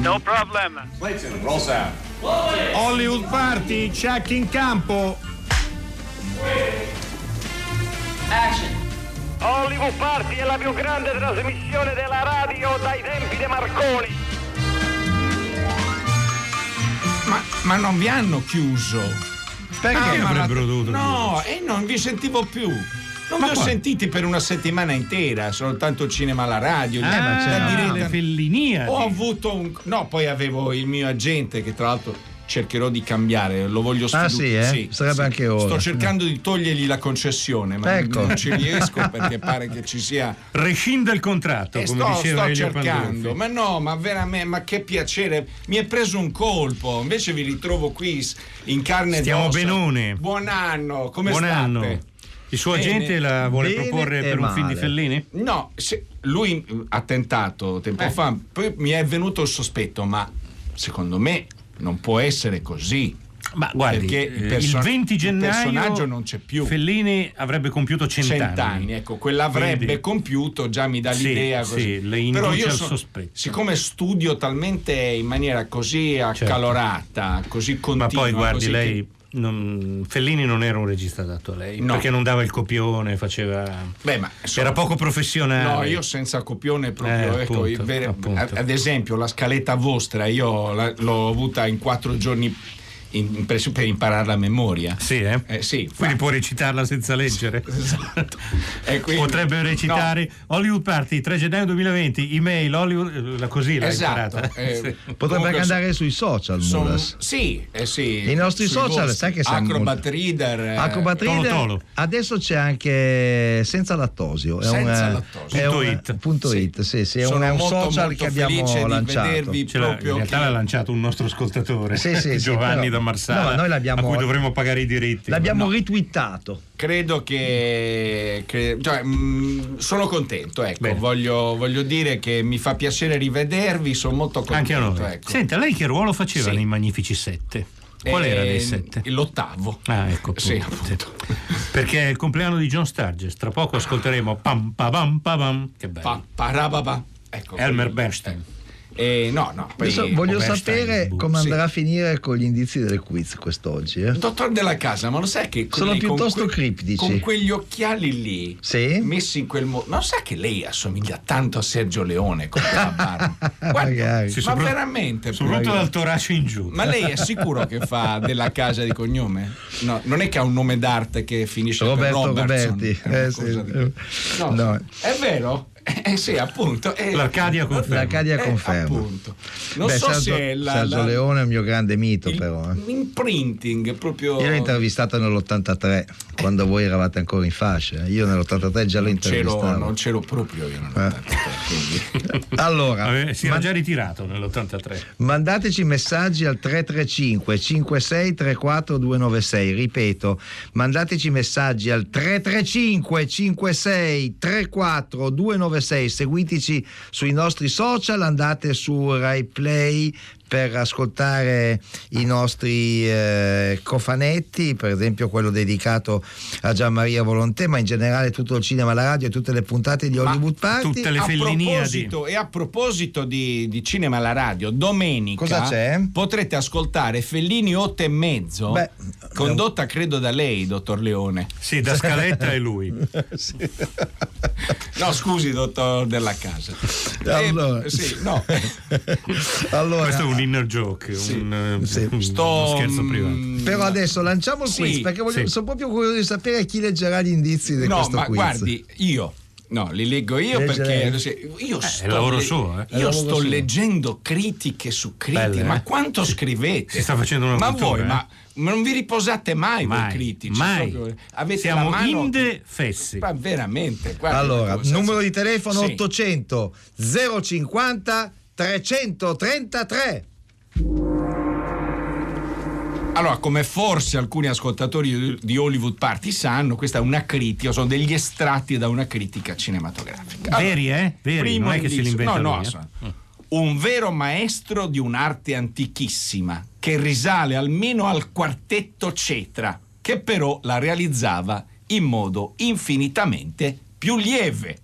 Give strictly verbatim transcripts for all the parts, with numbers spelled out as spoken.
No problem. Hollywood Party, check in campo. Action. Hollywood Party è la più grande trasmissione della radio dai tempi di Marconi. Ma, ma non vi hanno chiuso? Perché ah, avrebbero dovuto? No, e eh, non vi sentivo più. Non vi ho sentiti per una settimana intera, soltanto il cinema alla radio. Ah, ma c'era le Fellinie. Ho avuto un... No, poi avevo il mio agente che tra l'altro cercherò di cambiare, lo voglio sfiduciare. Ah sì, eh? Sì, sarebbe sì. Anche ora. Sto cercando di togliergli la concessione, ma ecco. Non ci riesco perché pare che ci sia... Rescinde il contratto, e come sto, diceva sto cercando, Pandolfi. Ma no, ma veramente, ma che piacere, mi è preso un colpo, invece vi ritrovo qui in carne ed ossa. Stiamo benone. Buon anno, come Buon state? Anno. Il suo bene, agente la vuole proporre per male. Un film di Fellini? No, se lui ha tentato tempo eh. fa, poi mi è venuto il sospetto, ma secondo me non può essere così. Ma guardi, perché il, perso- il venti gennaio il personaggio non c'è più. Fellini avrebbe compiuto cent'anni. Cent'anni, ecco, quell'avrebbe Quindi, compiuto già mi dà l'idea. Sì, così. Sì, le induce Però io al so- sospetto. Siccome studio talmente in maniera così accalorata, certo. così continua. Ma poi guardi così lei. Che- Non, Fellini non era un regista adatto a lei, no. Perché non dava il copione, faceva Beh, ma insomma, era poco professionale. No, io senza copione proprio. Eh, ecco, appunto, ver- ad esempio, la scaletta vostra io la, l'ho avuta in quattro giorni in, in, per, per impararla a memoria. Sì, eh? Eh, sì, quindi può recitarla senza leggere. Sì, esatto. E quindi, potrebbe recitare no. Hollywood Party tre gennaio duemilaventi, email Hollywood, così l'ha esatto. imparata. Eh, sì. Potrebbe anche andare sui social. Son, Mulas. Sì, eh sì, i nostri social, vostri, sai che siamo Acrobat Reader, eh, Acrobat Reader Tolo, Tolo. Adesso c'è anche senza lattosio. È senza un, lattosio. È punto un, it. Punto sì. it. Sì, sì, è Sono un molto, social molto che abbiamo lanciato. Di ce proprio in realtà che... l'ha lanciato un nostro ascoltatore, sì, sì, Giovanni sì, da Marsala, no, noi l'abbiamo, a cui dovremmo pagare i diritti. L'abbiamo no. ritwittato. Credo che, che cioè, mh, sono contento, ecco, voglio, voglio dire che mi fa piacere rivedervi, sono molto contento. Anche a noi. Ecco. Senta, lei che ruolo faceva sì. nei Magnifici sette? Qual eh, era dei sette? L'ottavo. Ah, ecco. Appunto. Sì, appunto. Perché è il compleanno di John Sturges, tra poco ascolteremo pam pam pam, che bello. Pa, parababa. Ecco. Elmer Bernstein. Eh. Eh, no, no, poi Adesso voglio sapere come andrà sì. a finire con gli indizi del quiz quest'oggi. Eh? Dottor Della Casa, ma lo sai che sono lei, piuttosto con que- criptici con quegli occhiali lì sì? messi in quel modo. Ma lo sai che lei assomiglia tanto a Sergio Leone con la barba? Guarda, sì, ma sopra- veramente soprattutto dal torace in giù. Ma lei è sicuro che fa Della Casa di cognome? No, non è che ha un nome d'arte che finisce Roberto per Roberti. È, eh, sì. di... no, no. è vero? Eh sì, appunto. Eh, L'Arcadia conferma. L'Arcadia conferma. Eh, appunto. Non Beh, so Sergio, se la, Sergio Leone è un mio grande mito, il, però. Eh. Imprinting proprio. Io l'ho intervistato nell'ottantatré, quando eh. voi eravate ancora in fascia. Io nell'ottantatré già l'ho intervistato. Non, non c'ero proprio io nell'ottantatré. Eh. Allora, si era già ritirato nell'ottantatré. Mandateci messaggi al tre tre cinque cinque sei tre quattro due nove sei. Ripeto, mandateci messaggi al tre tre cinque cinque sei tre quattro due nove sei. Seguitici sui nostri social, andate su RaiPlay per ascoltare i nostri eh, cofanetti, per esempio quello dedicato a Gianmaria Volontè, ma in generale tutto il cinema, la radio e tutte le puntate di Hollywood ma Party. Tutte le Felliniadi. E a proposito di, di cinema alla radio, domenica cosa c'è? Potrete ascoltare Fellini otto e mezzo, Beh, condotta credo da lei, dottor Leone. Sì, da Scaletta e lui. Sì. No, scusi, dottor Della Casa. Allora, eh, sì, no. allora questo è un inner joke, sì, un, sì. un, Sto, uno scherzo privato. Però adesso lanciamo il sì, quiz perché voglio, sì. sono proprio curioso di sapere chi leggerà gli indizi di no, questo quiz. No, ma guardi, io No, li leggo io Leggere. perché io sto, eh, lavoro le- suo, eh. io sto lavoro leggendo suo. critiche su critiche, Belle, ma eh? quanto sì. scrivete? Si sta facendo una ma cultura, voi, eh? ma non vi riposate mai, mai voi critici? Mai. Proprio. Avete Siamo la mano indefessi. Ma veramente. Allora, numero di telefono sì. ottocento zero cinquanta trecentotrentatré. Allora, come forse alcuni ascoltatori di Hollywood Party sanno, questa è una critica, sono degli estratti da una critica cinematografica. Allora, Veri, eh? Veri, non è che se li inventano. No, no, un vero maestro di un'arte antichissima che risale almeno al quartetto Cetra, che però la realizzava in modo infinitamente più lieve.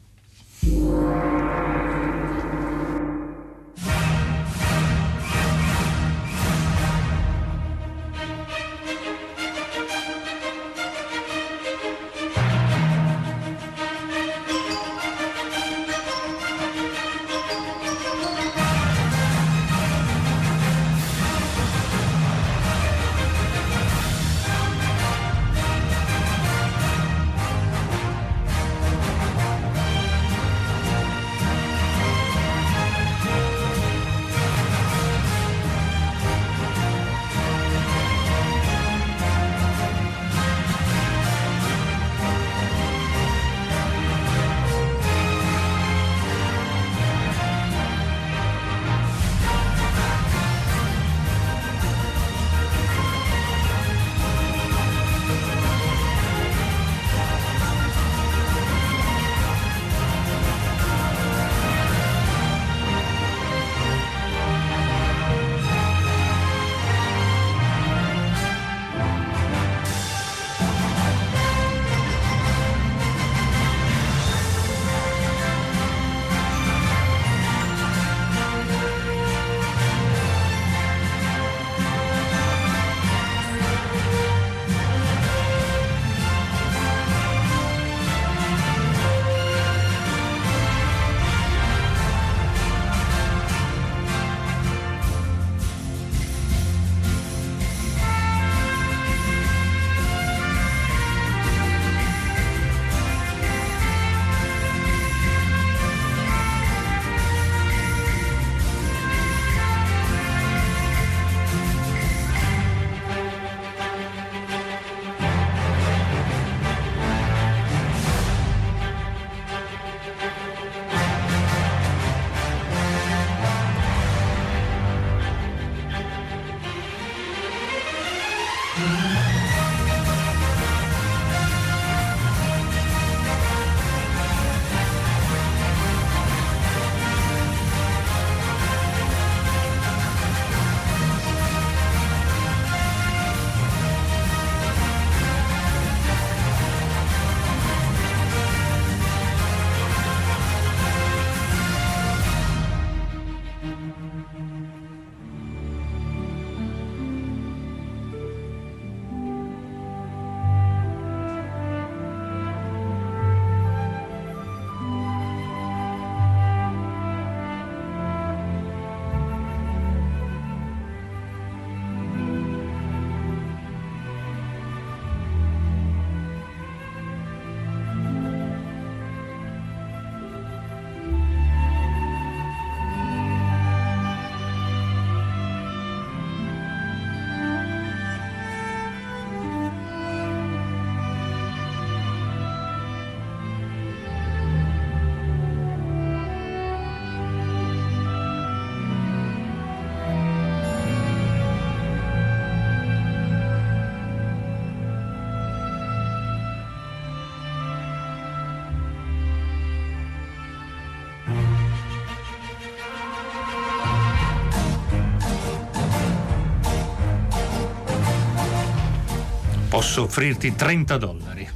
Posso offrirti trenta dollari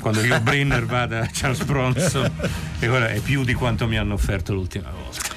quando io Brenner vada a Charles Bronson, e quello è più di quanto mi hanno offerto l'ultima volta.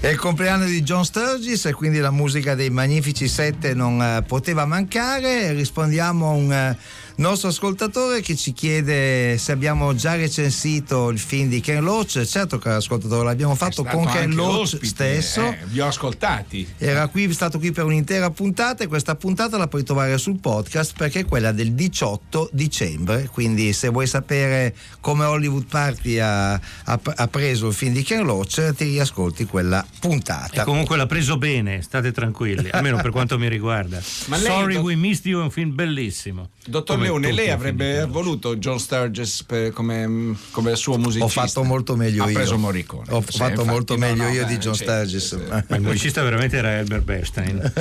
È il compleanno di John Sturges e quindi la musica dei Magnifici sette non poteva mancare. Rispondiamo a un nostro ascoltatore che ci chiede se abbiamo già recensito il film di Ken Loach. Certo che l'ascoltatore, l'abbiamo fatto con Ken Loach stesso, eh, vi ho ascoltati, era qui, stato qui per un'intera puntata, e questa puntata la puoi trovare sul podcast perché è quella del diciotto dicembre, quindi se vuoi sapere come Hollywood Party ha, ha, ha preso il film di Ken Loach ti riascolti quella puntata. E comunque l'ha preso bene, state tranquilli, almeno per quanto mi riguarda. Ma Sorry do... We Missed You è un film bellissimo. Dottor Leone, lei avrebbe voluto John Sturges per, come, come suo musicista? Ho fatto molto meglio io. Ha preso Morricone. Ho sì, fatto molto meglio no, io no, di John Sturges. Sì, sì. Ma il musicista veramente era Elmer Bernstein.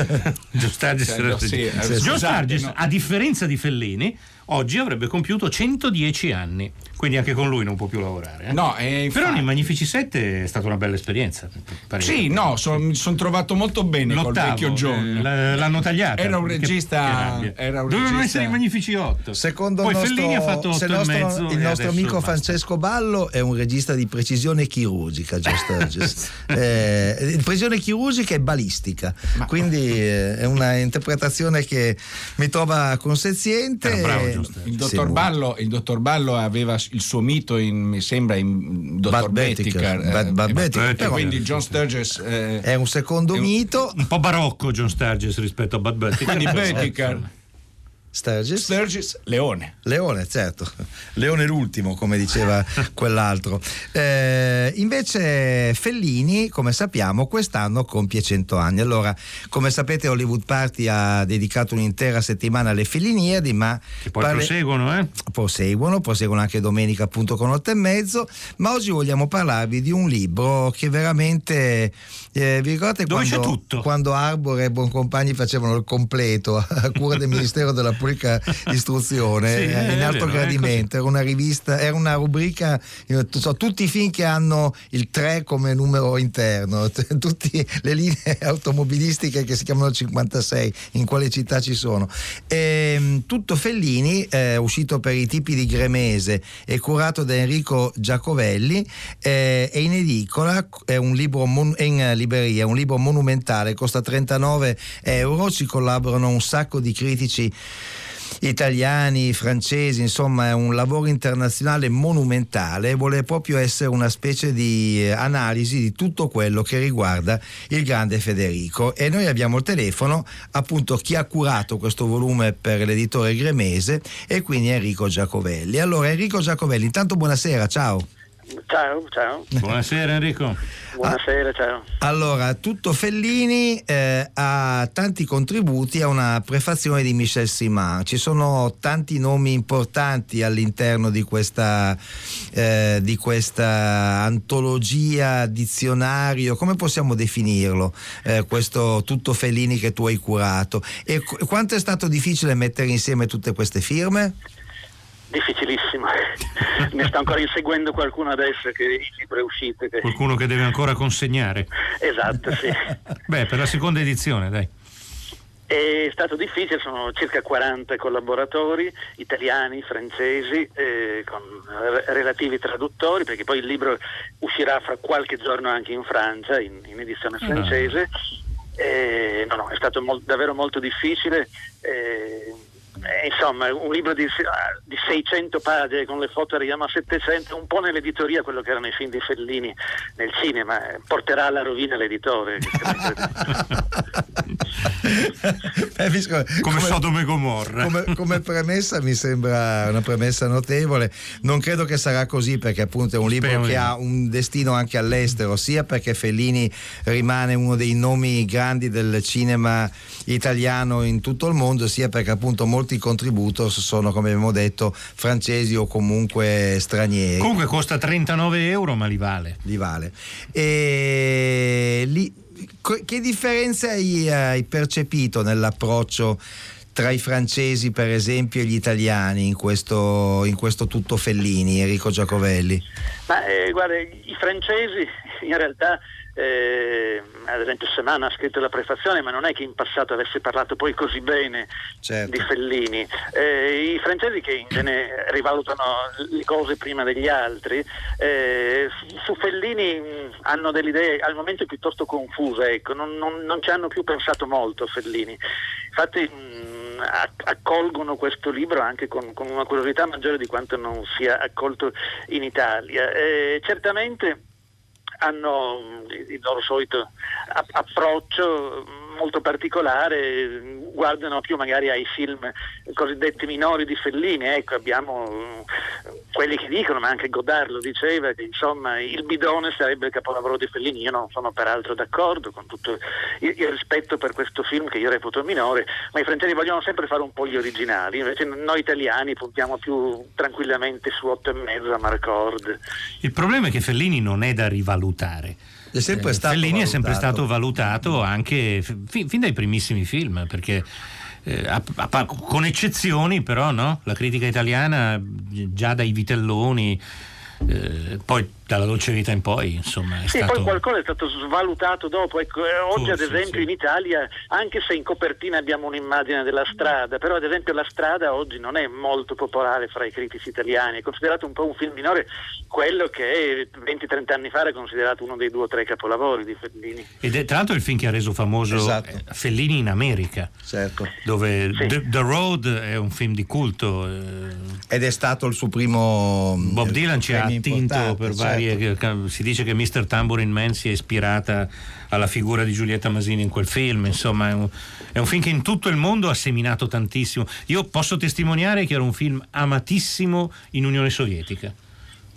John Sturges, sì, era... sì, sì, sì. John Sturges, no. A differenza di Fellini, oggi avrebbe compiuto centodieci anni, quindi anche con lui non può più lavorare. Eh? No, eh, infatti... Però nei Magnifici sette è stata una bella esperienza. Sì, no, mi son, sono trovato molto bene col vecchio John. Eh, l'hanno tagliato. Era un regista. Dovevano essere i Magnifici otto. Secondo Poi nostro, Fellini ha fatto otto nostro, e mezzo. Il nostro amico Francesco Ballo è un regista di precisione chirurgica, John Sturges. eh, precisione chirurgica e balistica. Ma... Quindi eh, è una interpretazione che mi trova consenziente. Il dottor, Ballo, il dottor Ballo aveva il suo mito in, mi sembra in dottor Baedeker, eh, quindi John Sturges eh, è un secondo è un, mito un po' barocco John Sturges rispetto a Bud Baedeker, quindi Baedeker Sturges. Sturges Leone Leone certo, Leone l'ultimo come diceva quell'altro. Eh, invece Fellini, come sappiamo, quest'anno compie cento anni. Allora, come sapete, Hollywood Party ha dedicato un'intera settimana alle Felliniadi, ma che poi parle... proseguono, eh? proseguono proseguono anche domenica, appunto, con otto e mezzo. Ma oggi vogliamo parlarvi di un libro che veramente eh, vi ricordate Dove quando, quando Arbor e Boncompagni facevano il completo a cura del Ministero della Pubblica Istruzione, sì, eh, in alto vero, gradimento, era una rivista, era una rubrica, io, so, tutti i film che hanno il tre come numero interno, t- tutte le linee automobilistiche che si chiamano cinquantasei, in quale città ci sono. E, tutto Fellini, eh, uscito per i tipi di Gremese e curato da Enrico Giacovelli, eh, è in edicola, è un libro mon- in libreria, è un libro monumentale, costa trentanove euro, ci collaborano un sacco di critici italiani, francesi, insomma è un lavoro internazionale monumentale. Vuole proprio essere una specie di analisi di tutto quello che riguarda il grande Federico, e noi abbiamo il telefono, appunto, chi ha curato questo volume per l'editore Gremese, e quindi Enrico Giacovelli. Allora, Enrico Giacovelli, intanto buonasera, ciao. Ciao, ciao. Buonasera Enrico. Buonasera, ciao. Allora, tutto Fellini eh, ha tanti contributi a una prefazione di Michel Ciment. Ci sono tanti nomi importanti all'interno di questa eh, di questa antologia, dizionario, come possiamo definirlo, eh, questo tutto Fellini che tu hai curato. E qu- quanto è stato difficile mettere insieme tutte queste firme? Difficilissimo, ne sto ancora inseguendo qualcuno adesso, che il libro è uscito, che... qualcuno che deve ancora consegnare. Esatto, sì. Beh, per la seconda edizione, dai. È stato difficile, sono circa quaranta collaboratori italiani, francesi, eh, con re- relativi traduttori, perché poi il libro uscirà fra qualche giorno anche in Francia, in, in edizione francese. No. Eh, no, no, è stato mol- davvero molto difficile. Eh, Eh, insomma, un libro di, di seicento pagine con le foto arriviamo a settecento, un po' nell'editoria quello che erano i film di Fellini nel cinema. Porterà alla rovina l'editore. Beh, fisco, come, come Sodome e Gomorra. Come, come premessa mi sembra una premessa notevole. Non credo che sarà così, perché appunto è un libro Spero che io. ha un destino anche all'estero, sia perché Fellini rimane uno dei nomi grandi del cinema italiano in tutto il mondo, sia perché appunto molti i contributi sono, come abbiamo detto, francesi o comunque stranieri. Comunque costa trentanove euro, ma li vale. Li vale. E li, che differenze hai, hai percepito nell'approccio tra i francesi, per esempio, e gli italiani in questo, in questo tutto Fellini, Enrico Giacovelli? Ma eh, guarda, i francesi in realtà eh, ad esempio Semana ha scritto la prefazione, ma non è che in passato avesse parlato poi così bene, certo, di Fellini. Eh, i francesi, che in genere rivalutano le cose prima degli altri, eh, su Fellini hanno delle idee al momento piuttosto confuse, ecco. non, non, non ci hanno più pensato molto a Fellini, infatti accolgono questo libro anche con, con una curiosità maggiore di quanto non sia accolto in Italia. Eh, certamente hanno il loro solito approccio molto particolare, guardano più magari ai film cosiddetti minori di Fellini, ecco, abbiamo quelli che dicono, ma anche Godard lo diceva, che insomma Il bidone sarebbe il capolavoro di Fellini. Io non sono peraltro d'accordo, con tutto il rispetto per questo film che io reputo minore, ma i francesi vogliono sempre fare un po' gli originali, invece noi italiani puntiamo più tranquillamente su Otto e mezzo, a Marcord. Il problema è che Fellini non è da rivalutare. È sempre stato Fellini valutato. È sempre stato valutato anche fin, fin dai primissimi film, perché eh, a, a, con eccezioni però, no? La critica italiana già dai Vitelloni, eh, poi dalla Dolce Vita in poi, insomma, è sì, stato... poi qualcosa è stato svalutato dopo, ecco. Oggi, oh, ad esempio, sì, sì, in Italia, anche se in copertina abbiamo un'immagine della Strada, però ad esempio La Strada oggi non è molto popolare fra i critici italiani, è considerato un po' un film minore, quello che venti trenta anni fa era considerato uno dei due o tre capolavori di Fellini, ed è tra l'altro il film che ha reso famoso, esatto, Fellini in America, certo, dove sì. The, The Road è un film di culto, ed è stato il suo primo. Bob Dylan ci ha attinto per, certo, si dice che mister Tambourine Man si è ispirata alla figura di Giulietta Masini in quel film, insomma è un, è un film che in tutto il mondo ha seminato tantissimo. Io posso testimoniare che era un film amatissimo in Unione Sovietica,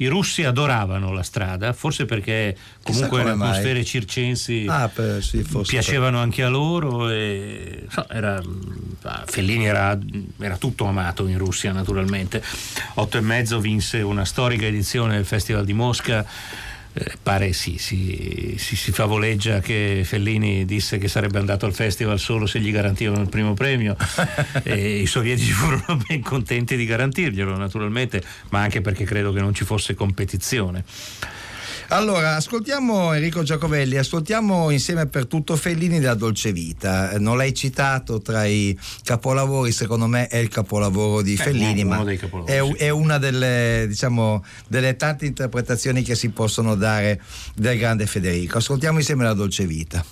i russi adoravano La Strada, forse perché comunque le atmosfere mai. circensi ah, per, sì, piacevano per... anche a loro, e, so, era, Fellini era, era tutto amato in Russia, naturalmente. Otto e mezzo vinse una storica edizione del Festival di Mosca. Eh, pare sì, sì, sì, si favoleggia che Fellini disse che sarebbe andato al festival solo se gli garantivano il primo premio e i sovietici furono ben contenti di garantirglielo, naturalmente, ma anche perché credo che non ci fosse competizione. Allora, ascoltiamo Enrico Giacovelli, ascoltiamo insieme per tutto Fellini della Dolce Vita. Non l'hai citato tra i capolavori, secondo me è il capolavoro di eh, Fellini, ma è, è una delle, diciamo, delle tante interpretazioni che si possono dare del grande Federico. Ascoltiamo insieme la Dolce Vita.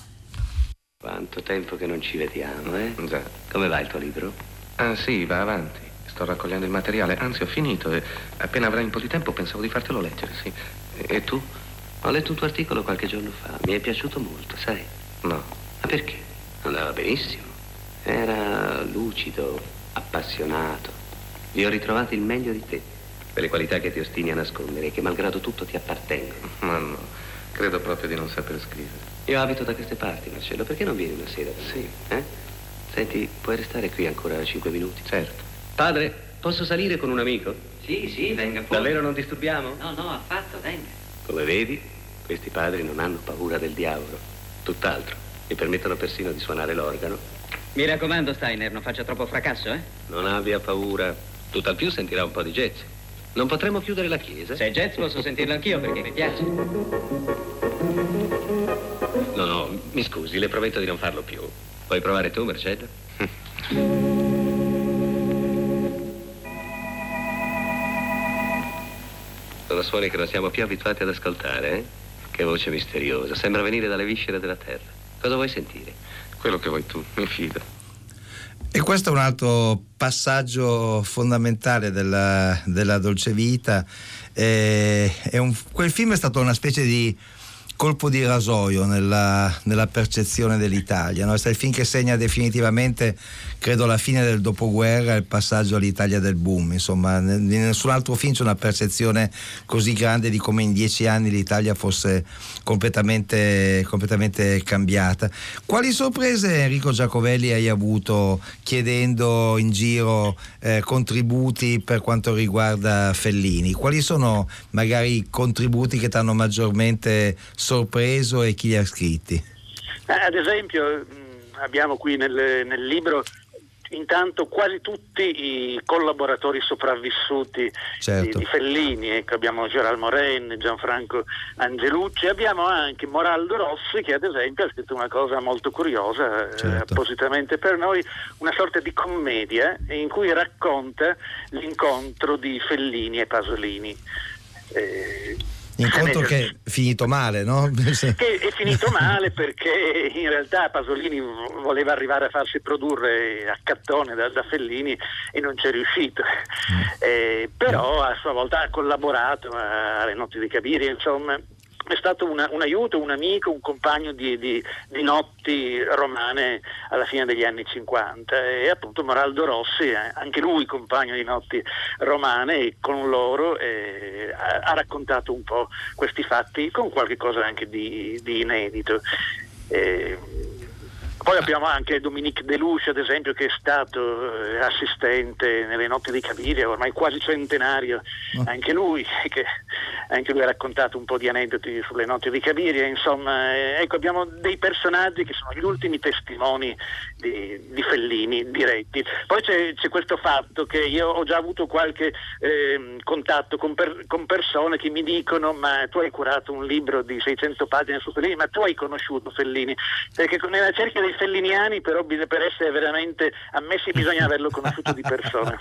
Quanto tempo che non ci vediamo, eh? Esatto. Come va il tuo libro? Ah sì, va avanti. Sto raccogliendo il materiale, anzi ho finito e appena avrai un po' di tempo pensavo di fartelo leggere, sì. E, e tu? Ho letto un tuo articolo qualche giorno fa, mi è piaciuto molto, sai? No. Ma perché? Andava benissimo. Era lucido, appassionato. Vi ho ritrovato il meglio di te, quelle qualità che ti ostini a nascondere e che malgrado tutto ti appartengono. Ma no, credo proprio di non saper scrivere. Io abito da queste parti, Marcello, perché non vieni una sera? Sì. Eh? Senti, puoi restare qui ancora cinque minuti? Certo. Padre, posso salire con un amico? Sì, sì, venga fuori. Davvero non disturbiamo? No, no, affatto, venga. Come vedi, questi padri non hanno paura del diavolo, tutt'altro. Mi permettono persino di suonare l'organo. Mi raccomando, Steiner, non faccia troppo fracasso, eh? Non abbia paura, tutt'al più sentirà un po' di jazz. Non potremo chiudere la chiesa? Se è jazz posso sentirlo anch'io perché mi piace. No, no, mi scusi, le prometto di non farlo più. Puoi provare tu, Marcello? Sono suoni che non siamo più abituati ad ascoltare, eh? Che voce misteriosa, sembra venire dalle viscere della terra. Cosa vuoi sentire? Quello che vuoi tu, mi fido. E questo è un altro passaggio fondamentale della, della Dolce Vita. Eh, è un, quel film è stato una specie di colpo di rasoio nella, nella percezione dell'Italia, no? È il film che segna definitivamente, credo, la fine del dopoguerra e il passaggio all'Italia del boom. Insomma, in nessun altro film c'è una percezione così grande di come in dieci anni l'Italia fosse completamente, completamente cambiata. Quali sorprese, Enrico Giacovelli, hai avuto chiedendo in giro eh, contributi per quanto riguarda Fellini? Quali sono magari i contributi che ti hanno maggiormente sorpreso e chi li ha scritti? Ad esempio abbiamo qui nel, nel libro intanto quasi tutti i collaboratori sopravvissuti, certo, di, di Fellini, ecco, abbiamo Gérald Moren, Gianfranco Angelucci, abbiamo anche Moraldo Rossi che ad esempio ha scritto una cosa molto curiosa, certo, eh, appositamente per noi, una sorta di commedia in cui racconta l'incontro di Fellini e Pasolini. Eh, Incontro che è finito male, no? Che è finito male perché in realtà Pasolini voleva arrivare a farsi produrre a cartone da, da Fellini e non c'è riuscito. Eh, però a sua volta ha collaborato alle notti di Cabiria, insomma. È stato una, un aiuto, un amico, un compagno di, di, di notti romane alla fine degli anni cinquanta, e appunto Moraldo Rossi, anche lui compagno di notti romane, e con loro eh, ha, ha raccontato un po' questi fatti con qualche cosa anche di, di inedito. Eh, Poi abbiamo anche Dominique Delouche, ad esempio, che è stato assistente nelle notti di Cabiria, ormai quasi centenario, anche lui, che anche lui ha raccontato un po' di aneddoti sulle notti di Cabiria. Insomma, ecco, abbiamo dei personaggi che sono gli ultimi testimoni di, di Fellini diretti. Poi c'è, c'è questo fatto che io ho già avuto qualche eh, contatto con, per, con persone che mi dicono: ma tu hai curato un libro di seicento pagine su Fellini, ma tu hai conosciuto Fellini? Perché nella cerchia dei felliniani, però, per essere veramente ammessi bisogna averlo conosciuto di persona.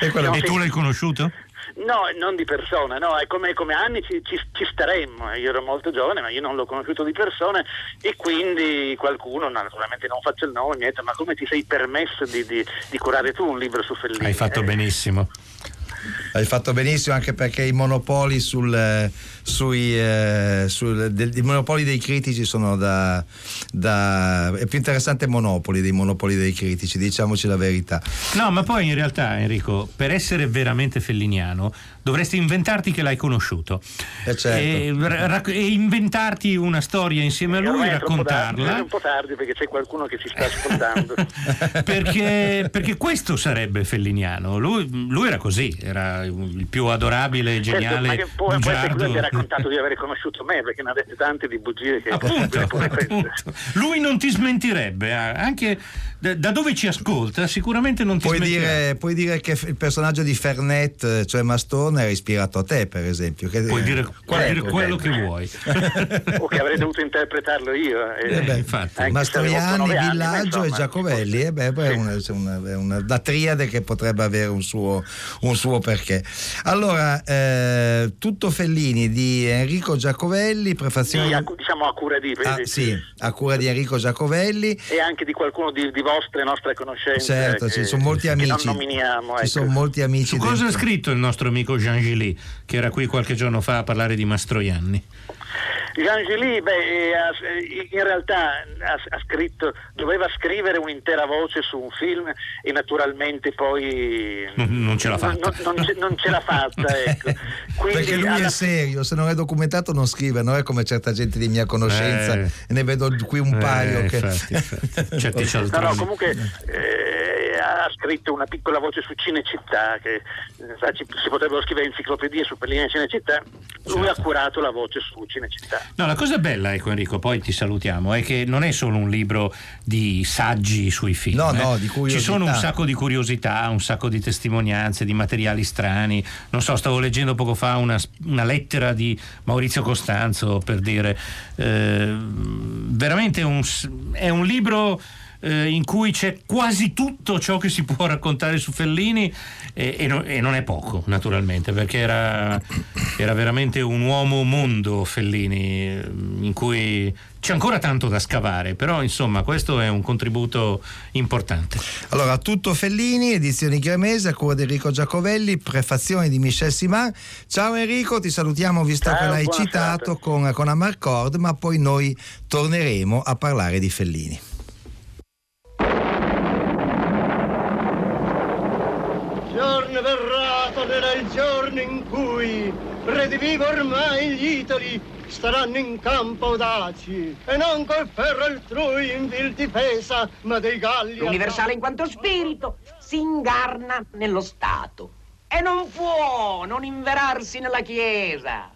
E quello, no, e tu l'hai conosciuto? No, non di persona, no, è come, come anni ci, ci, ci staremmo. Io ero molto giovane, ma io non l'ho conosciuto di persona, e quindi qualcuno, naturalmente non faccio il nome, mi ha detto: ma come ti sei permesso di, di, di curare tu un libro su Fellini? Hai fatto eh. benissimo. Hai fatto benissimo, anche perché i monopoli sul, sui eh, sul, del, i monopoli dei critici sono da, da è più interessante monopoli dei monopoli dei critici, diciamoci la verità. No, ma poi in realtà, Enrico, per essere veramente felliniano dovresti inventarti che l'hai conosciuto, eh certo. e, ra- e inventarti una storia insieme a lui, raccontarla. È un po' tardi perché c'è qualcuno che si sta ascoltando. perché, perché questo sarebbe felliniano. Lui, lui era così, era il più adorabile, geniale. Certo, ma che poi, poi se lui ti ha raccontato di aver conosciuto me, perché ne ha detto tante di bugie che appunto, appunto. Lui non ti smentirebbe, anche da dove ci ascolta sicuramente non ti puoi smentirebbe. Dire, puoi dire che il personaggio di Fernet, cioè Mastone, era ispirato a te, per esempio. Che puoi dire, eh, dire quello che vuoi, o che avrei dovuto interpretarlo io. Eh, eh beh, infatti. Mastroianni, Villaggio anni, e Giacovelli, eh beh, beh, sì. una, una, una, una triade che potrebbe avere un suo, un suo perché. Allora, eh, tutto Fellini di Enrico Giacovelli, prefazione. Sì, a, diciamo a cura di. Ah, sì, a cura di Enrico Giacovelli. E anche di qualcuno di, di vostre nostre conoscenze. Certo, che, ci sono molti amici. Non nominiamo, ecco. Ci sono molti amici. Su cosa ha scritto il nostro amico Jean Gilly, che era qui qualche giorno fa a parlare di Mastroianni? Jean Gilly, beh, in realtà ha scritto, doveva scrivere un'intera voce su un film e naturalmente poi non ce l'ha fatta. Non, non, ce, non ce l'ha fatta, ecco. Quindi, perché lui alla... è serio, se non è documentato non scrive, non è come certa gente di mia conoscenza, eh, ne vedo qui un eh, paio. Eh, che... infatti, infatti. Certi no, no, comunque eh, ha scritto una piccola voce su Cinecittà, che eh, si potrebbero scrivere enciclopedie su Fellini e Cinecittà, lui certo. ha curato la voce su Cinecittà. No, la cosa bella, ecco Enrico, poi ti salutiamo, è che non è solo un libro di saggi sui film, no, eh. no, di curiosità. Ci sono un sacco di curiosità, un sacco di testimonianze, di materiali strani. Non so, stavo leggendo poco fa una, una lettera di Maurizio Costanzo, per dire, eh, veramente un, è un libro in cui c'è quasi tutto ciò che si può raccontare su Fellini, e, e, no, e non è poco, naturalmente, perché era, era veramente un uomo mondo Fellini, in cui c'è ancora tanto da scavare, però insomma questo è un contributo importante. Allora, tutto Fellini, edizioni Gremese, a cura di Enrico Giacovelli, prefazione di Michel Ciment. Ciao Enrico, ti salutiamo visto ciao, che l'hai citato con, con Amarcord, ma poi noi torneremo a parlare di Fellini. Verrà, tornerà il giorno in cui redivivo ormai gli itali staranno in campo audaci e non col ferro altrui in vil difesa, ma dei galli. L'universale in quanto spirito si ingarna nello Stato e non può non inverarsi nella Chiesa.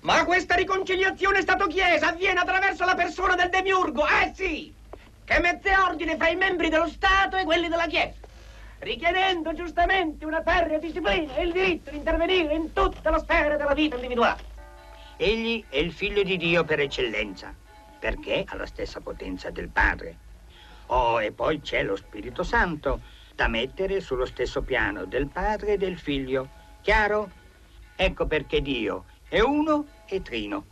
Ma questa riconciliazione Stato-Chiesa avviene attraverso la persona del Demiurgo, eh sì! che mette ordine fra i membri dello Stato e quelli della Chiesa, richiedendo giustamente una ferrea disciplina e il diritto di intervenire in tutta la sfera della vita individuale. Egli è il figlio di Dio per eccellenza, perché ha la stessa potenza del Padre. Oh, e poi c'è lo Spirito Santo, da mettere sullo stesso piano del Padre e del Figlio. Chiaro? Ecco perché Dio è uno e trino.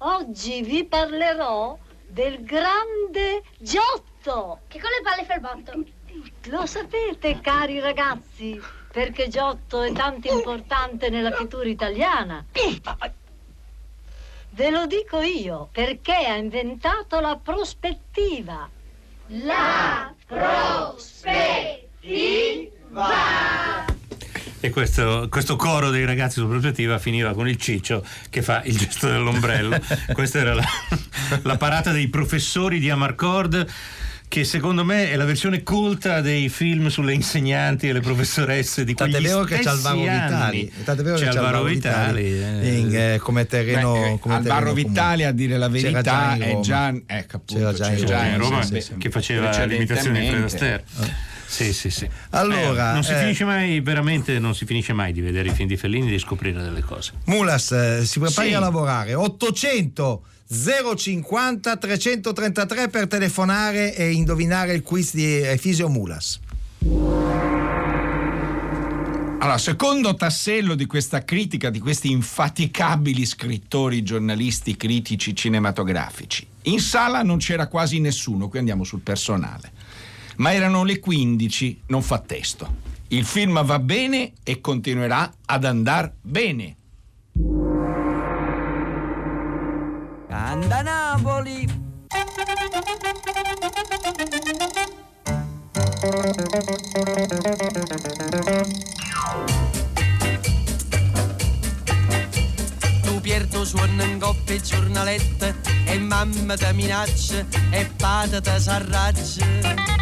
Oggi vi parlerò del grande Giotto. Che con le palle fa il botto? Lo sapete, cari ragazzi, perché Giotto è tanto importante nella pittura italiana. Ve lo dico io, perché ha inventato la prospettiva. La prospettiva! E questo, questo coro dei ragazzi su prospettiva finiva con il Ciccio che fa il gesto dell'ombrello. Questa era la, la parata dei professori di Amarcord, che secondo me è la versione colta dei film sulle insegnanti e le professoresse di quegli stessi anni. Che c'è Alvaro Vitali, c'è Alvaro Vitali in, eh, come terreno, beh, come Alvaro terreno Vitali comune. A dire la verità è già ecco, appunto, c'era già in Roma, in Roma sì, beh, sì, che faceva l'imitazione di Fred Astaire. Eh. Sì, sì, sì. Allora, eh, non si eh, finisce mai, veramente non si finisce mai di vedere i film di Fellini e di scoprire delle cose. Mulas, eh, si prepari sì. a lavorare. ottocento zero cinquanta trecentotrentatré per telefonare e indovinare il quiz di Efisio Mulas. Allora, secondo tassello di questa critica di questi infaticabili scrittori, giornalisti, critici cinematografici. In sala non c'era quasi nessuno, qui andiamo sul personale. Ma erano le quindici, non fa testo. Il film va bene e continuerà ad andar bene. Anda Napoli! Tu Pierto suona in coppe e giornalette, e mamma te minaccia e patata s'arraccia.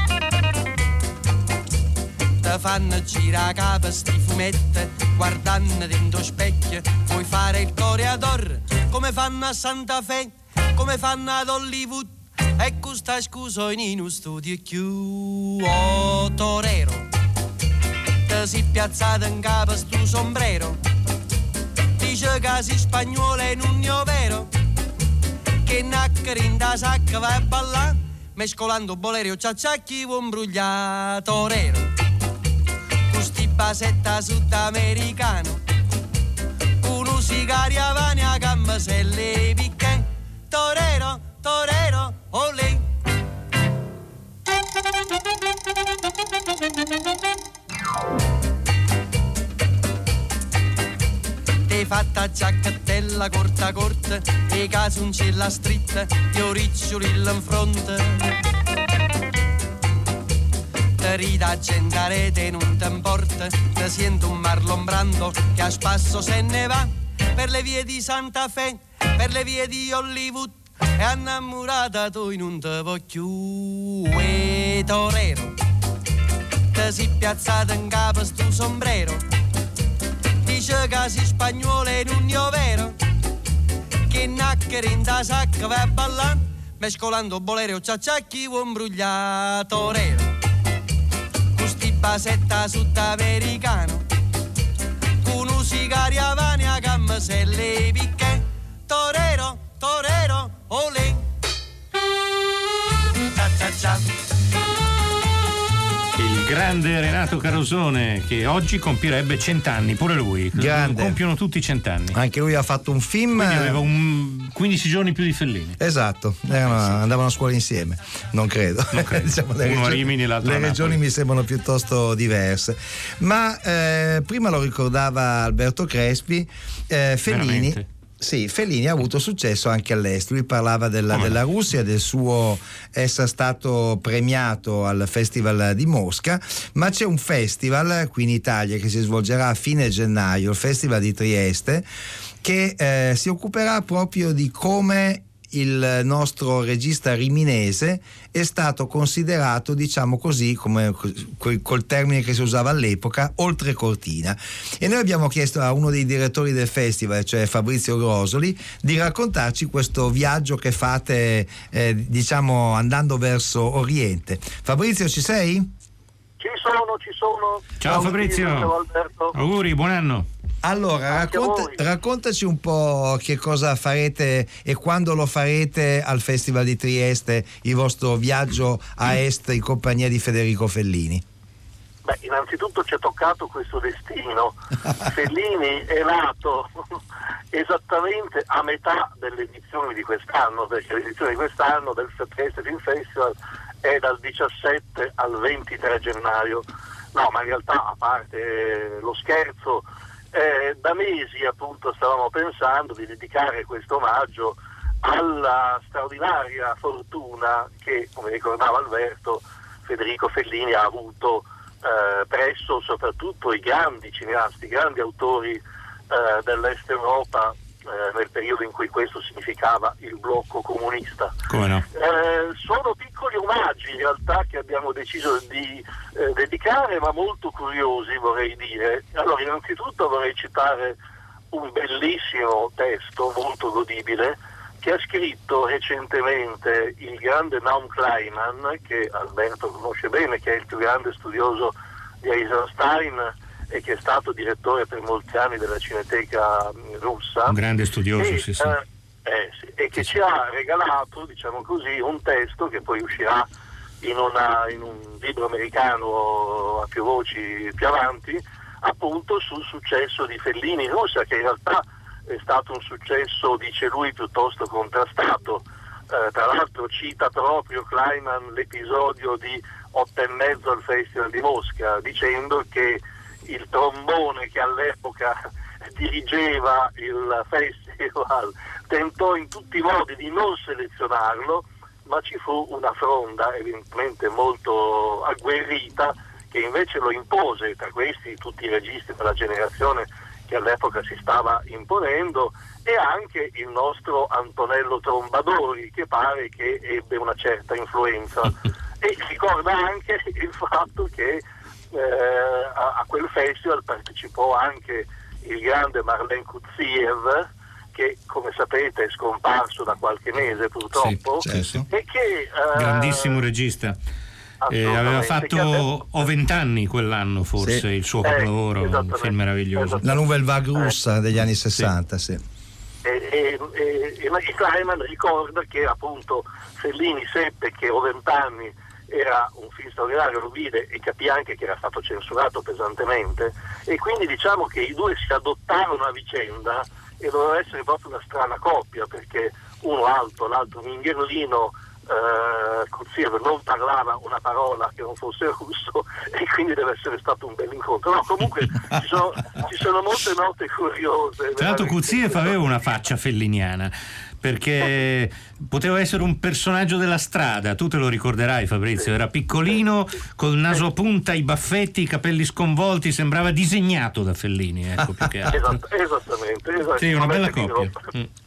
Fanno gira a capo sti fumetti, guardando dentro specchio puoi fare il coreador, come fanno a Santa Fe, come fanno ad Hollywood, e custa scuso in uno studio chiù. Oh torero, ti si piazzato in capo sto sombrero, dice che si spagnolo e non è vero, che naccheri in da sacca va a ballare, mescolando bolero ciacciacchi buon brugliato. Torero basetta sudamericano, uno sigari avani a gamba se le picche, torero, torero, olè. Te fatta giaccattella corta corta, e casuncella stritta, ti oriccioli in fronte. Rida gente a rete non t'importa, ti sento un Marlon Brando che a spasso se ne va per le vie di Santa Fe, per le vie di Hollywood, e annamorata tu in un te può più. E torero, ti si piazzato in capo sto sombrero, dice che si spagnolo e non è vero, che naccheri in da sacca va a ballare, mescolando bolero ciacciacchi buon brugliato. Torero basetta sudamericano, con un sigari avani a gamma se le picche, torero, torero, olè. Il grande Renato Carosone, che oggi compirebbe cent'anni, pure lui. Grande. Compiono tutti cent'anni. Anche lui ha fatto un film. Quindi aveva un quindici giorni più di Fellini. Esatto, erano, sì. andavano a scuola insieme. Non credo. Non credo. diciamo, le Uno regioni, Rimini, l'altro le regioni mi sembrano piuttosto diverse. Ma eh, prima lo ricordava Alberto Crespi, eh, Fellini. Veramente? Sì, Fellini ha avuto successo anche all'estero. Lui parlava della, della Russia, del suo essere stato premiato al Festival di Mosca, ma c'è un festival qui in Italia che si svolgerà a fine gennaio, il Festival di Trieste, che eh, si occuperà proprio di come il nostro regista riminese è stato considerato, diciamo così, come col termine che si usava all'epoca, oltre cortina. E noi abbiamo chiesto a uno dei direttori del festival, cioè Fabrizio Grosoli, di raccontarci questo viaggio che fate, eh, diciamo andando verso Oriente. Fabrizio, ci sei? Ci sono, ci sono. Ciao, ciao Fabrizio. Ciao Alberto. Auguri, buon anno. Allora, racconta, raccontaci un po' che cosa farete e quando lo farete al Festival di Trieste, il vostro viaggio a est in compagnia di Federico Fellini. Beh, innanzitutto ci è toccato questo destino. Fellini è nato esattamente a metà delle edizioni di quest'anno, perché l'edizione di quest'anno del Trieste Film Festival è dal diciassette al ventitré gennaio. No, ma in realtà, a parte lo scherzo, Eh, da mesi appunto stavamo pensando di dedicare questo omaggio alla straordinaria fortuna che, come ricordava Alberto, Federico Fellini ha avuto eh, presso soprattutto i grandi cineasti, i grandi autori eh, dell'Est Europa, eh, nel periodo in cui questo significava il blocco comunista. Come no? Eh, sono piccoli omaggi in realtà che abbiamo deciso di eh, dedicare, ma molto curiosi, vorrei dire. Allora, innanzitutto vorrei citare un bellissimo testo molto godibile che ha scritto recentemente il grande Naum Kleinman, che Alberto conosce bene, che è il più grande studioso di Eisenstein e che è stato direttore per molti anni della Cineteca russa. Un grande studioso, e, sì, sì. Eh, eh, sì, e che sì, ci ha regalato, diciamo così, un testo che poi uscirà in, una, in un libro americano a più voci più avanti, appunto sul successo di Fellini in Russia, che in realtà è stato un successo, dice lui, piuttosto contrastato. Eh, tra l'altro cita proprio Kleinman l'episodio di otto e mezzo al Festival di Mosca, dicendo che il trombone che all'epoca dirigeva il festival tentò in tutti i modi di non selezionarlo, ma ci fu una fronda evidentemente molto agguerrita che invece lo impose, tra questi tutti i registi della generazione che all'epoca si stava imponendo, e anche il nostro Antonello Trombadori, che pare che ebbe una certa influenza. E ricorda anche il fatto che Eh, a, a quel festival partecipò anche il grande Marlen Kuziev, che come sapete è scomparso da qualche mese purtroppo, sì, certo. E che eh, grandissimo regista, eh, aveva fatto o vent'anni quell'anno forse, sì, il suo capolavoro, eh, un film meraviglioso, la Nouvelle Vague russa, eh, degli anni sessanta, sì, sì. E, e, e, e Mike Kleinman ricorda che appunto Fellini seppe che o vent'anni era un film straordinario, lo vide e capì anche che era stato censurato pesantemente, e quindi diciamo che i due si adottarono a vicenda e doveva essere proprio una strana coppia, perché uno alto, l'altro mingherlino, eh, Kuziev non parlava una parola che non fosse russo, e quindi deve essere stato un bel incontro. No, comunque ci, sono, ci sono molte note curiose. Tra l'altro Kuziev aveva una faccia felliniana, perché poteva essere un personaggio della strada, tu te lo ricorderai Fabrizio, era piccolino, col naso a punta, i baffetti, i capelli sconvolti, sembrava disegnato da Fellini, ecco, più che altro. Esatto, esattamente, esattamente. Sì, una bella coppia.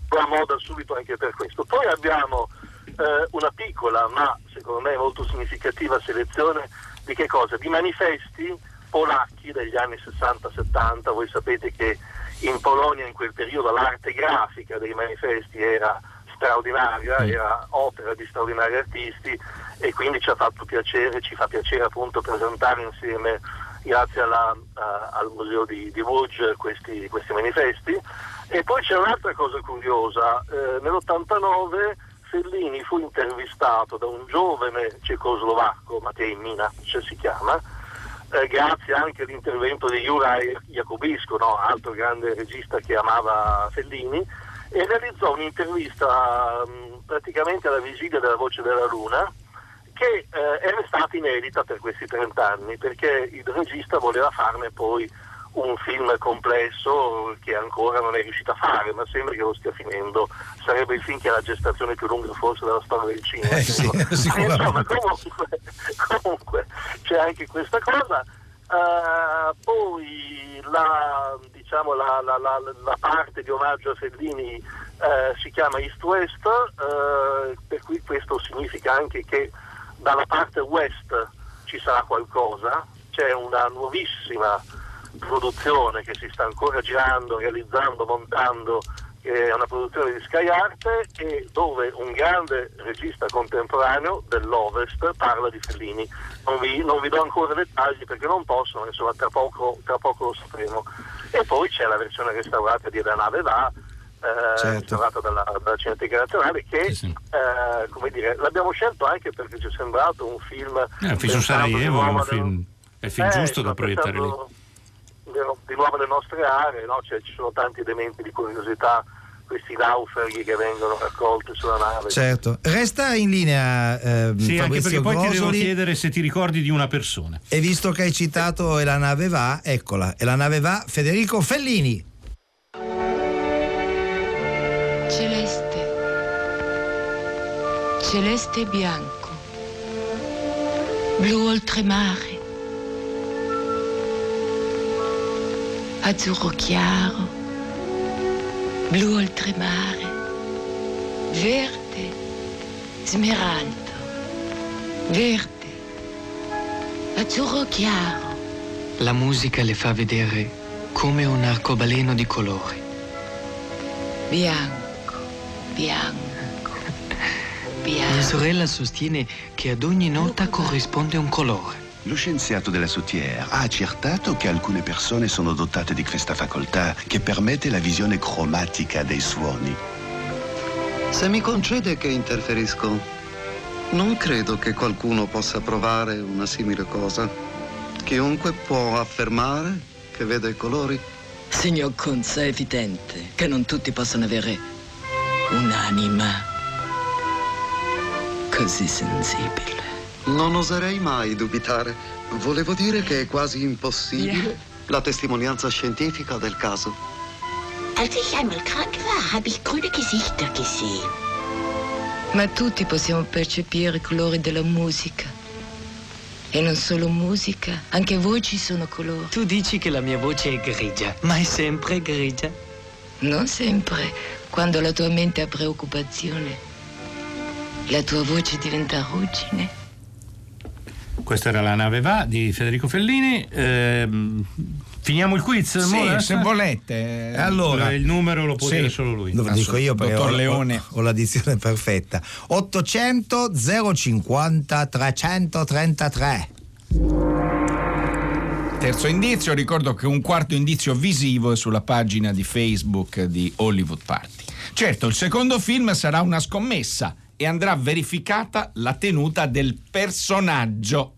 La moda subito anche per questo. Poi abbiamo eh, una piccola, ma secondo me molto significativa selezione di che cosa? Di manifesti polacchi degli anni sessanta settanta. Voi sapete che in Polonia in quel periodo l'arte grafica dei manifesti era straordinaria, era opera di straordinari artisti, e quindi ci ha fatto piacere, ci fa piacere appunto presentare insieme, grazie alla, a, al museo di, di Łódź, questi, questi manifesti. E poi c'è un'altra cosa curiosa, eh, nell'ottantanove Fellini fu intervistato da un giovane cecoslovacco, Matej Minac si chiama, Eh, grazie anche all'intervento di Juraj Jakubisco, no? Altro grande regista che amava Fellini, e realizzò un'intervista mh, praticamente alla vigilia della Voce della Luna, che eh, è restata inedita per questi trent'anni, perché il regista voleva farne poi un film complesso che ancora non è riuscito a fare, ma sembra che lo stia finendo. Sarebbe il film che ha la gestazione più lunga forse della storia del cinema, eh, sì, insomma, comunque, comunque c'è anche questa cosa. Uh, poi la, diciamo, la, la, la, la parte di omaggio a Fellini eh, si chiama East-West, eh, per cui questo significa anche che dalla parte West ci sarà qualcosa. C'è una nuovissima produzione che si sta ancora girando, realizzando, montando, che è una produzione di Sky Arte, e dove un grande regista contemporaneo dell'Ovest parla di Fellini. Non vi, non vi do ancora dettagli perché non posso, insomma, tra poco, tra poco lo sapremo. E poi c'è la versione restaurata di La Nave Va, eh, certo. restaurata dalla, dalla Cineteca Nazionale, che sì, sì. Eh, come dire, l'abbiamo scelto anche perché ci è sembrato un film, eh, un film Sarajevo, un film, è film eh, giusto da proiettare lì, di nuovo le nostre aree, no? Cioè, ci sono tanti elementi di curiosità, questi naufraghi che vengono raccolti sulla nave. Certo, resta in linea eh, sì, Fabrizio, anche perché poi Grosoli, ti devo chiedere se ti ricordi di una persona, e visto che hai citato E la nave va, eccola, E la nave va, Federico Fellini. Celeste, celeste bianco, blu oltremare, azzurro chiaro, blu oltremare, verde, smeraldo, verde, azzurro chiaro. La musica le fa vedere come un arcobaleno di colori. Bianco, bianco, bianco. Mia sorella sostiene che ad ogni nota corrisponde un colore. Lo scienziato della Sautière ha accertato che alcune persone sono dotate di questa facoltà che permette la visione cromatica dei suoni. Se mi concede che interferisco, non credo che qualcuno possa provare una simile cosa. Chiunque può affermare che vede i colori. Signor Kunze, è evidente che non tutti possono avere un'anima così sensibile. Non oserei mai dubitare. Volevo dire che è quasi impossibile la testimonianza scientifica del caso. Als ich einmal krank war, habe ich grüne Gesichter gesehen. Ma tutti possiamo percepire i colori della musica. E non solo musica, anche voci sono colori. Tu dici che la mia voce è grigia, ma è sempre grigia? Non sempre. Quando la tua mente ha preoccupazione, la tua voce diventa ruggine. Questa era La nave va di Federico Fellini. Eh, finiamo il quiz? Sì, Mola? Se volete. Allora, il numero lo può sì. dire solo lui. Lo Assol- dico io perché Dottor ho, Leone. Ho la dizione perfetta. ottocento zero cinquanta trecentotrentatré. Terzo indizio, ricordo che un quarto indizio visivo è sulla pagina di Facebook di Hollywood Party. Certo, il secondo film sarà una scommessa e andrà verificata la tenuta del personaggio.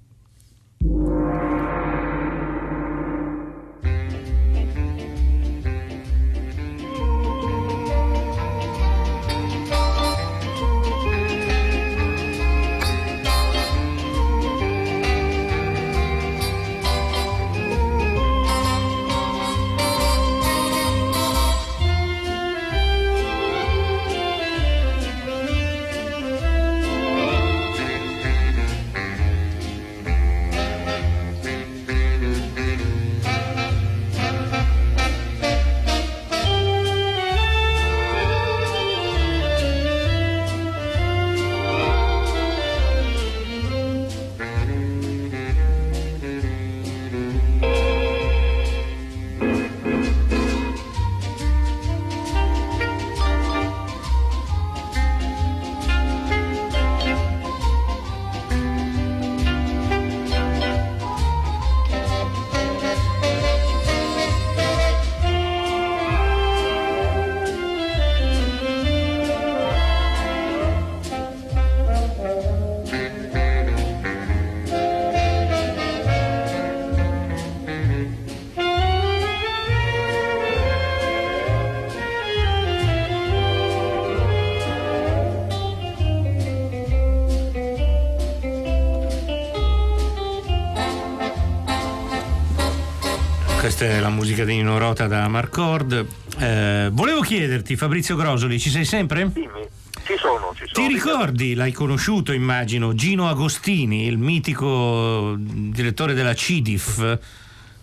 La musica di Nino Rota da Marcord. Eh, volevo chiederti, Fabrizio Grosoli, ci sei sempre? Dimmi. Ci sono, ci sono. Ti ricordi, l'hai conosciuto immagino, Gino Agostini, il mitico direttore della C I D I F,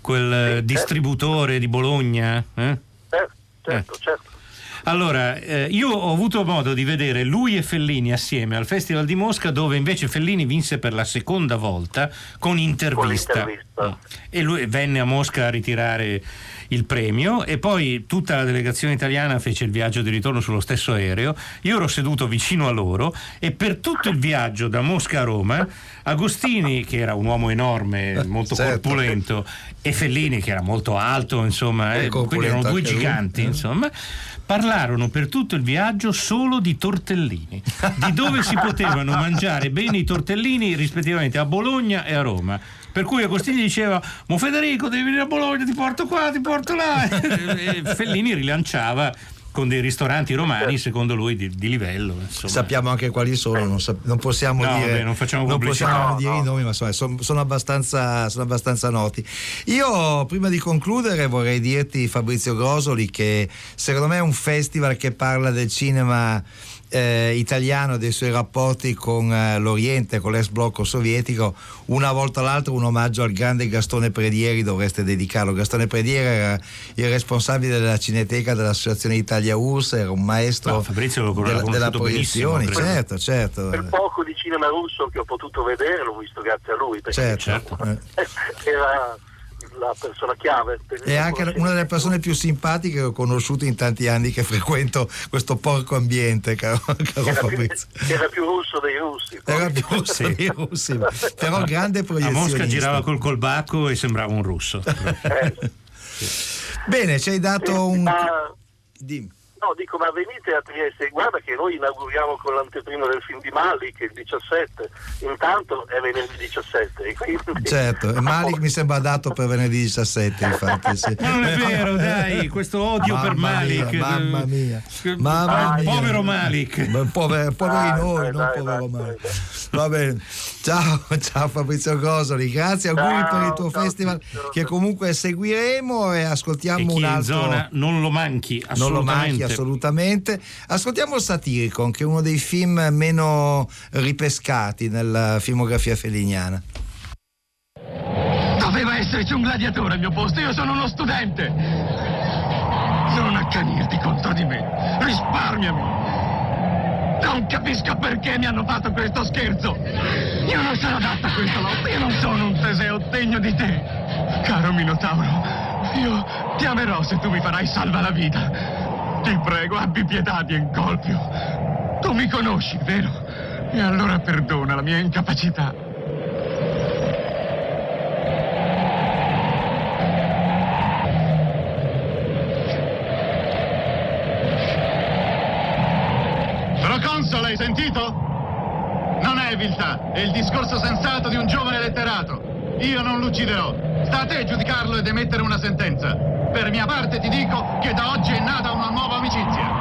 quel sì, distributore certo. di Bologna? Eh? Certo, certo, eh. certo. Allora, eh, io ho avuto modo di vedere lui e Fellini assieme al Festival di Mosca, dove invece Fellini vinse per la seconda volta con Intervista, con e lui venne a Mosca a ritirare il premio, e poi tutta la delegazione italiana fece il viaggio di ritorno sullo stesso aereo. Io ero seduto vicino a loro e per tutto il viaggio da Mosca a Roma Agostini, che era un uomo enorme, molto certo. corpulento, e Fellini, che era molto alto, insomma, eh, quindi erano due giganti, lui. insomma, parlarono per tutto il viaggio solo di tortellini, di dove si potevano mangiare bene i tortellini rispettivamente a Bologna e a Roma. Per cui Agostini diceva: Mo Federico, devi venire a Bologna, ti porto qua, ti porto là. E Fellini rilanciava con dei ristoranti romani, secondo lui, di, di livello. Insomma. Sappiamo anche quali sono, non, sap- non possiamo no, dire, beh, non facciamo non possiamo no, dire no. i nomi, ma insomma, sono, sono, abbastanza, sono abbastanza noti. Io, prima di concludere, vorrei dirti, Fabrizio Grosoli, che secondo me è un festival che parla del cinema Eh, italiano, dei suoi rapporti con eh, l'Oriente, con l'ex blocco sovietico. Una volta l'altro un omaggio al grande Gastone Predieri dovreste dedicarlo. Gastone Predieri era il responsabile della Cineteca dell'Associazione Italia-U R S S, era un maestro no, Fabrizio lo della, della proiezione, certo, certo. Per poco di cinema russo che ho potuto vedere l'ho visto grazie a lui, perché certo, certo. era la persona chiave. E anche una delle persone più simpatiche che ho conosciuto in tanti anni che frequento questo porco ambiente, caro, caro era Fabrizio. Più, era più russo dei russi. Poi. Era più russo sì. dei russi, però grande proiezionista. A Mosca girava col colbacco e sembrava un russo. Eh. Sì. Bene, ci hai dato eh, un... Ma... Dimmi. No, dico, ma venite a Trieste, guarda che noi inauguriamo con l'anteprima del film di Malik il diciassette, intanto è venerdì diciassette e quindi... Certo, e Malik mi sembra dato per venerdì diciassette, infatti sì. Non è vero, dai, questo odio mamma per Malik mia, mamma mia, mamma mia. Povero Malik, Pover, poveri ah, noi, dai, non dai, povero dai, Malik dai. Va bene, ciao, ciao Fabrizio Grosoli, grazie, ciao, auguri per il tuo ciao, festival ciao. Che comunque seguiremo e ascoltiamo e un altro in zona non lo manchi, assolutamente assolutamente. Ascoltiamo Satyricon, che è uno dei film meno ripescati nella filmografia felliniana. Doveva esserci un gladiatore al mio posto, io sono uno studente. Non accanirti contro di me, risparmiami. Non capisco perché mi hanno fatto questo scherzo. Io non sono adatta a questa lotta, io non sono un Teseo degno di te. Caro Minotauro, io ti amerò se tu mi farai salva la vita. Ti prego, abbi pietà di Encolpio. Tu mi conosci, vero? E allora perdona la mia incapacità. Proconsole, hai sentito? Non è viltà, è il discorso sensato di un giovane letterato. Io non l'ucciderò. Sta a te giudicarlo ed emettere una sentenza. Per mia parte ti dico che da oggi è nata una nuova amicizia.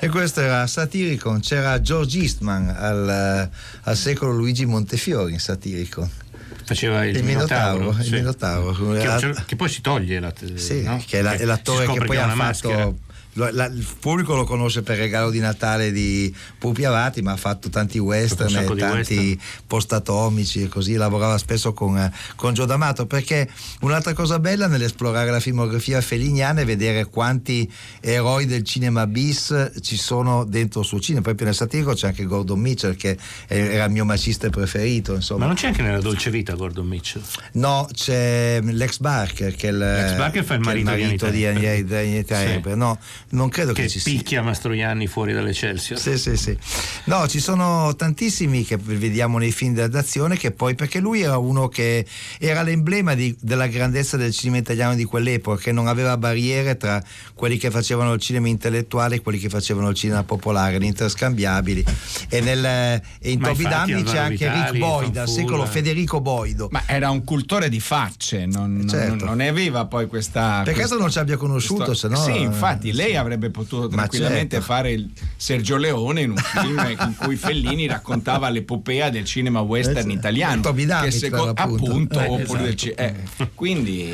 E questo era Satyricon, c'era George Eastman al, al secolo Luigi Montefiori in Satyricon. Faceva il, il Minotauro, minotauro, sì. il minotauro. Che, che poi si toglie la, sì, no? che è, la, è l'attore che poi ha fatto maschera. La, la, il pubblico lo conosce per Regalo di Natale di Pupi Avati, ma ha fatto tanti western e tanti western. postatomici e così, lavorava spesso con, con Gio D'Amato, perché un'altra cosa bella nell'esplorare la filmografia felliniana è vedere quanti eroi del cinema bis ci sono dentro il suo cinema. Proprio nel Satyricon c'è anche Gordon Mitchell, che era il mio macista preferito, insomma. Ma non c'è anche nella Dolce Vita Gordon Mitchell? No, c'è Lex Barker, che è il, Lex Barker fa il marito, il marito di Agnetha Eber, no? Non credo che, che ci picchia sia. Mastroianni fuori dall'Eccelsior. Sì, sì, sì. No, ci sono tantissimi che vediamo nei film d'azione, che poi, perché lui era uno che era l'emblema di, della grandezza del cinema italiano di quell'epoca, che non aveva barriere tra quelli che facevano il cinema intellettuale e quelli che facevano il cinema popolare, interscambiabili. E, nel, e in Topi Dammi c'è anche Vitali, Rick Boyd, al secolo Federico Boido. Ma era un cultore di facce, non, certo. non, non ne aveva poi questa. Per questa, caso non ci abbia conosciuto, questo, se no. Sì, infatti, lei ha avrebbe potuto tranquillamente certo. fare il Sergio Leone in un film in cui Fellini raccontava l'epopea del cinema western italiano, che secondo, appunto, eh, oppure esatto. del, eh, quindi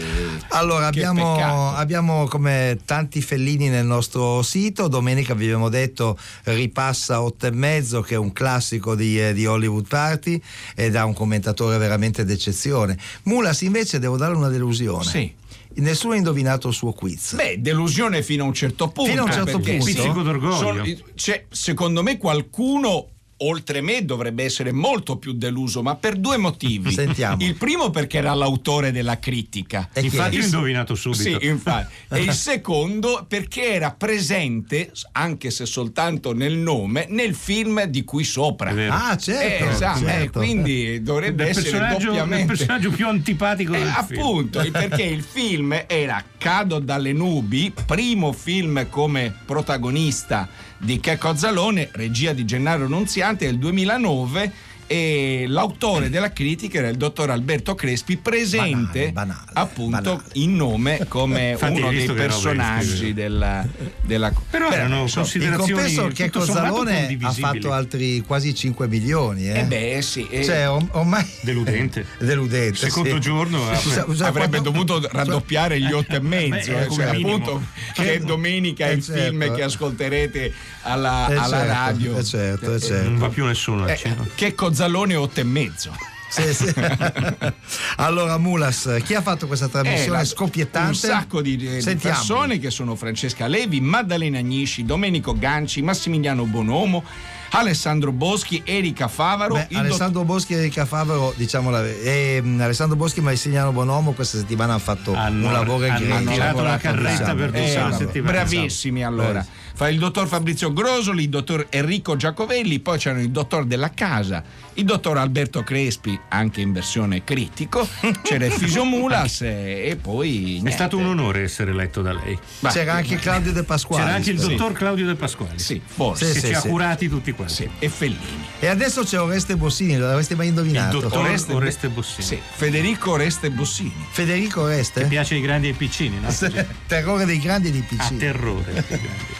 allora abbiamo, abbiamo come tanti Fellini nel nostro sito. Domenica vi abbiamo detto ripassa Otto e mezzo, che è un classico di, eh, di Hollywood Party, ed ha un commentatore veramente d'eccezione. Mulas invece devo dare una delusione. Sì. Nessuno ha indovinato il suo quiz. Beh, delusione fino a un certo punto. Fino a un certo perché punto. Pizzico d'orgoglio. Sono, cioè, secondo me qualcuno oltre me dovrebbe essere molto più deluso, ma per due motivi. Sentiamo. Il primo perché era l'autore della critica. E infatti l'ho indovinato subito. Sì, infatti. E il secondo perché era presente, anche se soltanto nel nome, nel film di qui sopra. Ah, certo. Eh, esatto. certo. Eh, quindi dovrebbe del essere doppiamente. Il personaggio più antipatico eh, del appunto, film. Appunto, perché il film era Cado dalle nubi, primo film come protagonista di Checco Zalone, regia di Gennaro Nunziante, del duemilanove, e l'autore della critica era il dottor Alberto Crespi, presente banale, banale, appunto banale. in nome come Infatti, uno dei personaggi della, della però erano so, considerazioni in compenso che Cozzalone ha fatto altri quasi cinque milioni eh, eh beh sì eh. Cioè, ormai deludente deludente secondo sì. giorno avrebbe, avrebbe dovuto raddoppiare gli otto e mezzo eh, cioè, appunto che domenica è il certo. film che ascolterete alla, alla certo, radio è certo, è certo. non va più nessuno eh, che Zalone otto e mezzo. Sì, sì. Allora Mulas, chi ha fatto questa trasmissione eh, scoppiettante? Un sacco di, di persone che sono Francesca Levi, Maddalena Agnisci, Domenico Ganci, Massimiliano Bonomo, Alessandro Boschi, Erika Favaro. Beh, Alessandro dott- Boschi e Erika Favaro, diciamo la eh, Alessandro Boschi e Massimiliano Bonomo questa settimana hanno fatto hanno, un lavoro incredibile. Hanno, hanno tirato la carretta per due eh, settimane. Bravissimi allora. Beh. Fa il dottor Fabrizio Grosoli, il dottor Enrico Giacovelli, poi c'erano il dottor della casa, il dottor Alberto Crespi, anche in versione critico, c'era Efisio Mulas e, e poi niente. È stato un onore essere letto da lei. Bah, c'era anche Claudio De Pasquale. C'era anche il dottor sì. Claudio De Pasquale. Sì, forse. Sì, sì, ci sì. ha curati tutti quanti. Sì, e Fellini. E adesso c'è Oreste Bossini, non l'avreste mai indovinato. Il dottor Oreste, Oreste Bossini. Sì, Federico Oreste Bossini. Federico Oreste? Che piace ai grandi e ai piccini, no? Terrore dei grandi e dei piccini. A terrore dei grandi.